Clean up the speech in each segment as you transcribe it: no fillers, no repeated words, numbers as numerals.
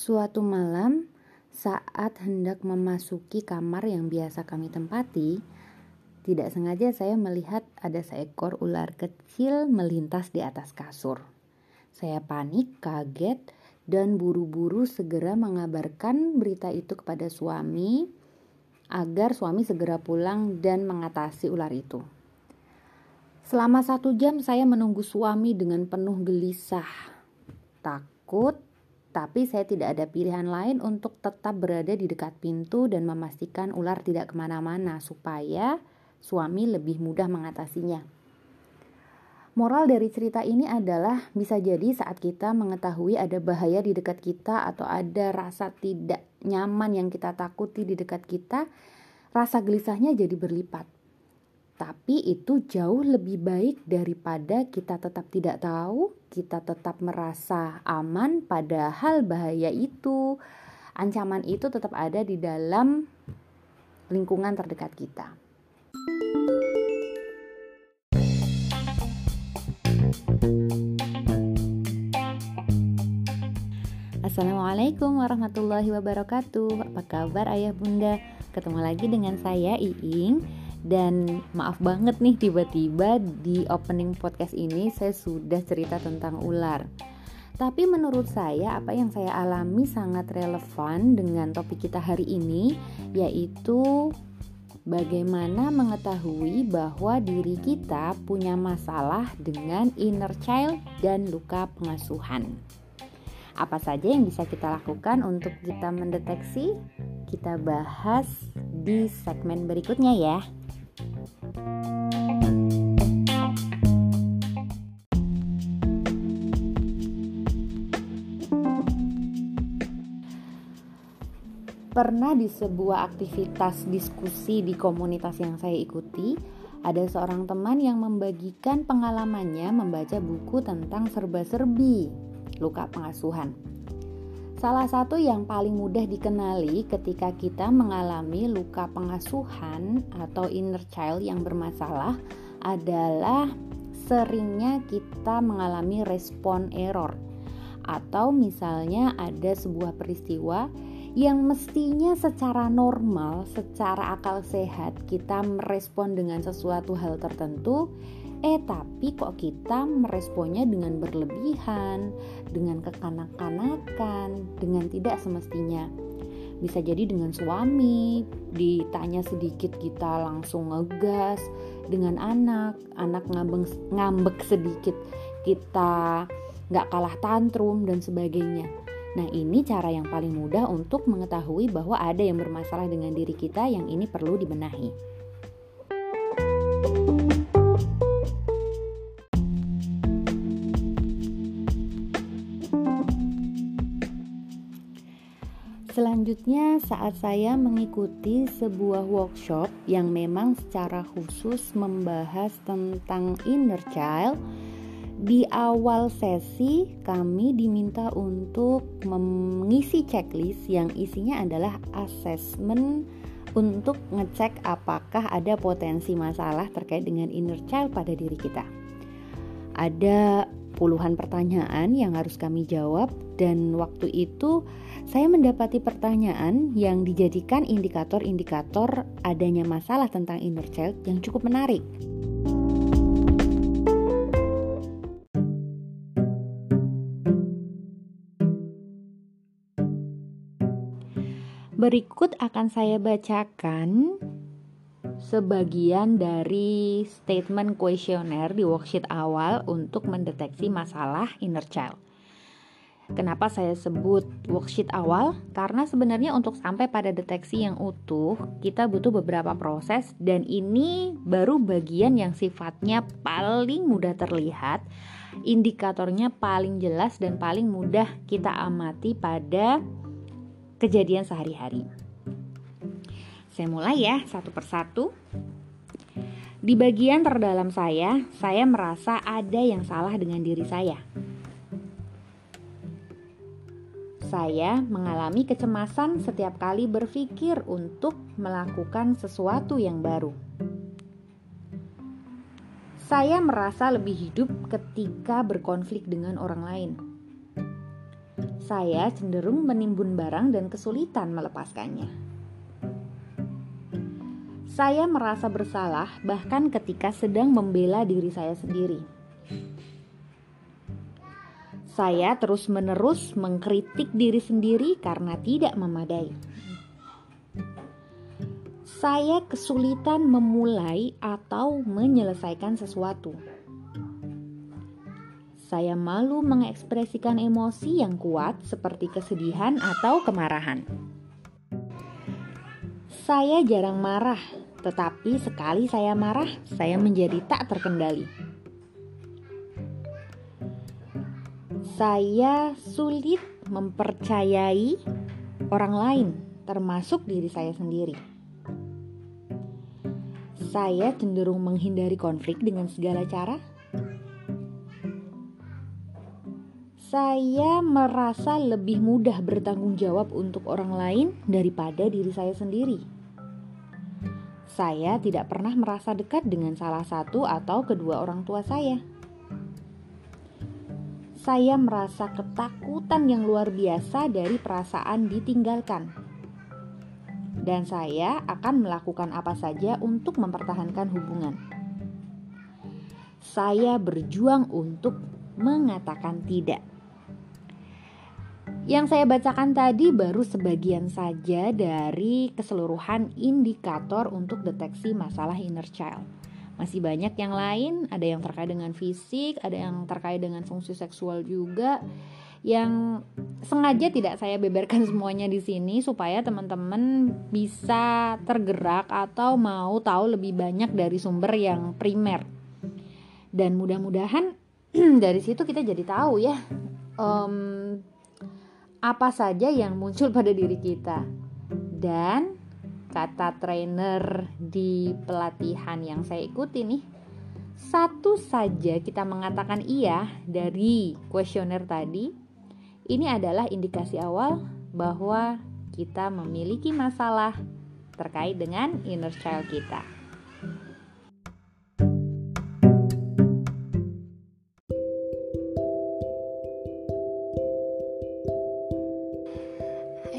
Suatu malam, saat hendak memasuki kamar yang biasa kami tempati, tidak sengaja saya melihat ada seekor ular kecil melintas di atas kasur. Saya panik, kaget, dan buru-buru segera mengabarkan berita itu kepada suami agar suami segera pulang dan mengatasi ular itu. Selama 1 jam saya menunggu suami dengan penuh gelisah, takut, tapi saya tidak ada pilihan lain untuk tetap berada di dekat pintu dan memastikan ular tidak kemana-mana supaya suami lebih mudah mengatasinya. Moral dari cerita ini adalah bisa jadi saat kita mengetahui ada bahaya di dekat kita atau ada rasa tidak nyaman yang kita takuti di dekat kita, rasa gelisahnya jadi berlipat. Tapi itu jauh lebih baik daripada kita tetap tidak tahu, kita tetap merasa aman padahal bahaya itu, ancaman itu tetap ada di dalam lingkungan terdekat kita. Assalamualaikum warahmatullahi wabarakatuh. Apa kabar ayah bunda? Ketemu lagi dengan saya Iing. Dan maaf banget nih, tiba-tiba di opening podcast ini saya sudah cerita tentang ular. Tapi menurut saya apa yang saya alami sangat relevan dengan topik kita hari ini, yaitu bagaimana mengetahui bahwa diri kita punya masalah dengan inner child dan luka pengasuhan. Apa saja yang bisa kita lakukan untuk kita mendeteksi? Kita bahas di segmen berikutnya ya. Pernah di sebuah aktivitas diskusi di komunitas yang saya ikuti, ada seorang teman yang membagikan pengalamannya membaca buku tentang serba-serbi luka pengasuhan. Salah satu yang paling mudah dikenali ketika kita mengalami luka pengasuhan atau inner child yang bermasalah adalah seringnya kita mengalami respon error, atau misalnya ada sebuah peristiwa yang mestinya secara normal, secara akal sehat kita merespon dengan sesuatu hal tertentu, tapi kok kita meresponnya dengan berlebihan, dengan kekanak-kanakan, dengan tidak semestinya. Bisa jadi dengan suami, ditanya sedikit kita langsung ngegas, dengan anak ngambek sedikit, kita gak kalah tantrum dan sebagainya. Nah, ini cara yang paling mudah untuk mengetahui bahwa ada yang bermasalah dengan diri kita yang ini perlu dibenahi. Selanjutnya, saat saya mengikuti sebuah workshop yang memang secara khusus membahas tentang inner child, di awal sesi kami diminta untuk mengisi checklist yang isinya adalah asesmen untuk ngecek apakah ada potensi masalah terkait dengan inner child pada diri kita. Ada puluhan pertanyaan yang harus kami jawab, dan waktu itu saya mendapati pertanyaan yang dijadikan indikator-indikator adanya masalah tentang inner child yang cukup menarik. Berikut akan saya bacakan sebagian dari statement kuesioner di worksheet awal untuk mendeteksi masalah inner child. Kenapa saya sebut worksheet awal? Karena sebenarnya untuk sampai pada deteksi yang utuh, kita butuh beberapa proses, dan ini baru bagian yang sifatnya paling mudah terlihat, indikatornya paling jelas dan paling mudah kita amati pada kejadian sehari-hari. Saya mulai ya, satu persatu. Di bagian terdalam saya merasa ada yang salah dengan diri saya. Saya mengalami kecemasan setiap kali berpikir untuk melakukan sesuatu yang baru. Saya merasa lebih hidup ketika berkonflik dengan orang lain. saya cenderung menimbun barang dan kesulitan melepaskannya. Saya merasa bersalah bahkan ketika sedang membela diri saya sendiri. Saya terus-menerus mengkritik diri sendiri karena tidak memadai. Saya kesulitan memulai atau menyelesaikan sesuatu. Saya malu mengekspresikan emosi yang kuat seperti kesedihan atau kemarahan. Saya jarang marah, tetapi sekali saya marah, saya menjadi tak terkendali. Saya sulit mempercayai orang lain, termasuk diri saya sendiri. Saya cenderung menghindari konflik dengan segala cara. Saya merasa lebih mudah bertanggung jawab untuk orang lain daripada diri saya sendiri. Saya tidak pernah merasa dekat dengan salah satu atau kedua orang tua saya. Saya merasa ketakutan yang luar biasa dari perasaan ditinggalkan. Dan saya akan melakukan apa saja untuk mempertahankan hubungan. Saya berjuang untuk mengatakan tidak. Yang saya bacakan tadi baru sebagian saja dari keseluruhan indikator untuk deteksi masalah inner child. Masih banyak yang lain, ada yang terkait dengan fisik, ada yang terkait dengan fungsi seksual juga. Yang sengaja tidak saya beberkan semuanya di sini supaya teman-teman bisa tergerak atau mau tahu lebih banyak dari sumber yang primer. Dan mudah-mudahan dari situ kita jadi tahu ya apa saja yang muncul pada diri kita. Dan kata trainer di pelatihan yang saya ikuti nih, satu saja kita mengatakan iya dari kuesioner tadi, ini adalah indikasi awal bahwa kita memiliki masalah terkait dengan inner child kita.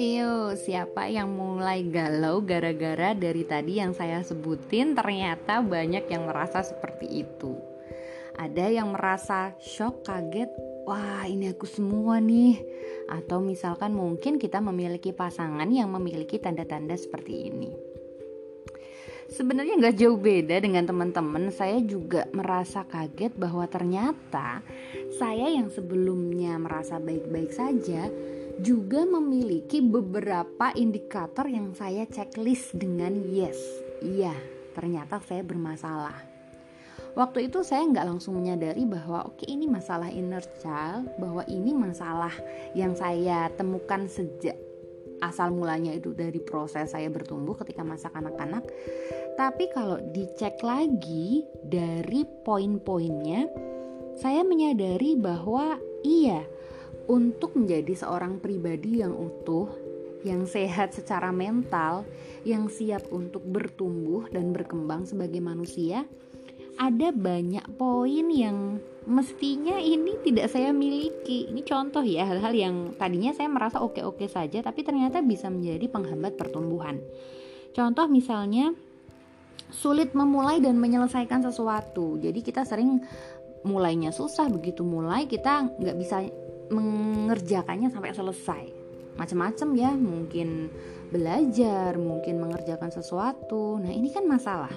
Ayo, siapa yang mulai galau gara-gara dari tadi yang saya sebutin ternyata banyak yang merasa seperti itu. Ada yang merasa shock, kaget, wah ini aku semua nih. Atau misalkan mungkin kita memiliki pasangan yang memiliki tanda-tanda seperti ini. Sebenarnya gak jauh beda dengan teman-teman. Saya juga merasa kaget bahwa ternyata saya yang sebelumnya merasa baik-baik saja juga memiliki beberapa indikator yang saya checklist dengan yes. Iya, ternyata saya bermasalah. Waktu itu saya nggak langsung menyadari bahwa oke, ini masalah inner child, bahwa ini masalah yang saya temukan sejak asal mulanya itu dari proses saya bertumbuh ketika masa kanak-kanak. Tapi kalau dicek lagi dari poin-poinnya, saya menyadari bahwa iya, untuk menjadi seorang pribadi yang utuh, yang sehat secara mental, yang siap untuk bertumbuh dan berkembang sebagai manusia, ada banyak poin yang mestinya ini tidak saya miliki. Ini contoh ya, hal-hal yang tadinya saya merasa oke-oke saja, tapi ternyata bisa menjadi penghambat pertumbuhan. Contoh misalnya, sulit memulai dan menyelesaikan sesuatu. Jadi kita sering mulainya susah, begitu mulai kita nggak bisa mengerjakannya sampai selesai. Macam-macam ya, mungkin belajar, mungkin mengerjakan sesuatu. Nah ini kan masalah.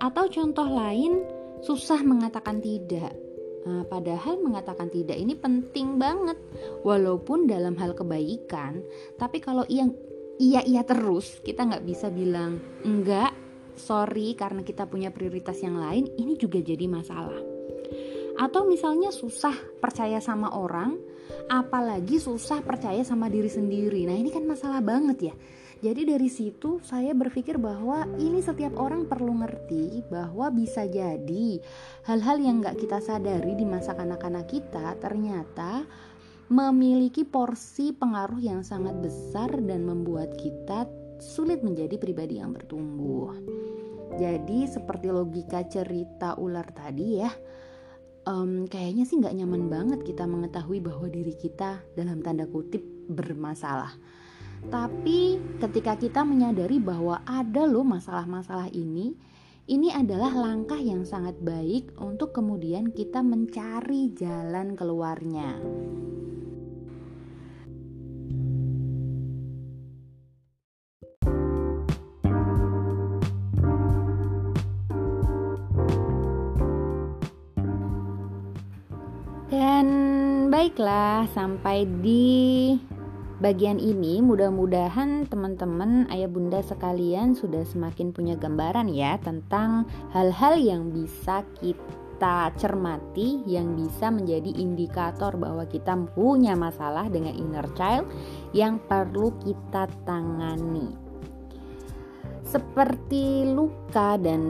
Atau contoh lain, susah mengatakan tidak. Nah, padahal mengatakan tidak ini penting banget, walaupun dalam hal kebaikan. Tapi kalau iya terus, kita nggak bisa bilang enggak, sorry, karena kita punya prioritas yang lain. Ini juga jadi masalah. Atau misalnya susah percaya sama orang, apalagi susah percaya sama diri sendiri. Nah ini kan masalah banget ya. Jadi dari situ saya berpikir bahwa ini setiap orang perlu ngerti bahwa bisa jadi hal-hal yang gak kita sadari di masa kanak-kanak kita ternyata memiliki porsi pengaruh yang sangat besar dan membuat kita sulit menjadi pribadi yang bertumbuh. Jadi seperti logika cerita ular tadi ya, kayaknya sih nggak nyaman banget kita mengetahui bahwa diri kita dalam tanda kutip bermasalah. Tapi ketika kita menyadari bahwa ada loh masalah-masalah ini adalah langkah yang sangat baik untuk kemudian kita mencari jalan keluarnya. Dan baiklah, sampai di bagian ini mudah-mudahan teman-teman ayah bunda sekalian sudah semakin punya gambaran ya tentang hal-hal yang bisa kita cermati, yang bisa menjadi indikator bahwa kita punya masalah dengan inner child yang perlu kita tangani. Seperti luka dan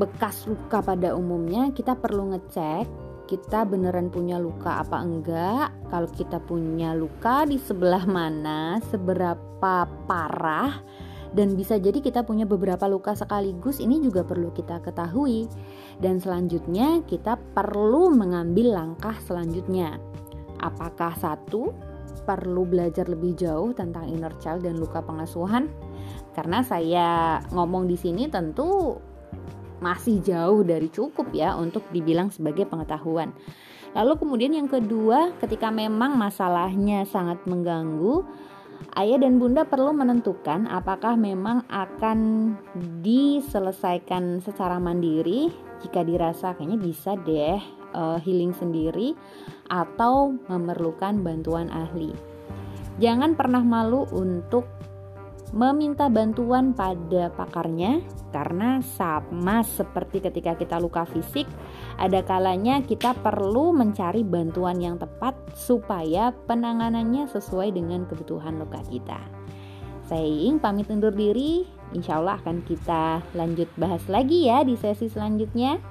bekas luka pada umumnya, kita perlu ngecek kita beneran punya luka apa enggak, kalau kita punya luka di sebelah mana, seberapa parah, dan bisa jadi kita punya beberapa luka sekaligus, ini juga perlu kita ketahui. Dan selanjutnya kita perlu mengambil langkah selanjutnya. Apakah satu, perlu belajar lebih jauh tentang inner child dan luka pengasuhan? Karena saya ngomong di sini tentu masih jauh dari cukup ya untuk dibilang sebagai pengetahuan. Lalu kemudian yang kedua, ketika memang masalahnya sangat mengganggu, ayah dan bunda perlu menentukan apakah memang akan diselesaikan secara mandiri jika dirasa kayaknya bisa deh healing sendiri atau memerlukan bantuan ahli. Jangan pernah malu untuk meminta bantuan pada pakarnya, karena sama seperti ketika kita luka fisik, ada kalanya kita perlu mencari bantuan yang tepat supaya penanganannya sesuai dengan kebutuhan luka kita. Saya ingin pamit undur diri, insyaallah akan kita lanjut bahas lagi ya di sesi selanjutnya.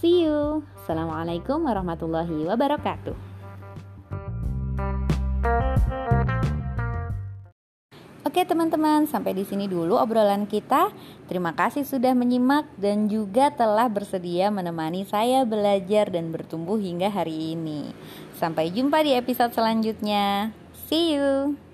See you. Assalamualaikum warahmatullahi wabarakatuh. Oke teman-teman, sampai di sini dulu obrolan kita. Terima kasih sudah menyimak dan juga telah bersedia menemani saya belajar dan bertumbuh hingga hari ini. Sampai jumpa di episode selanjutnya. See you.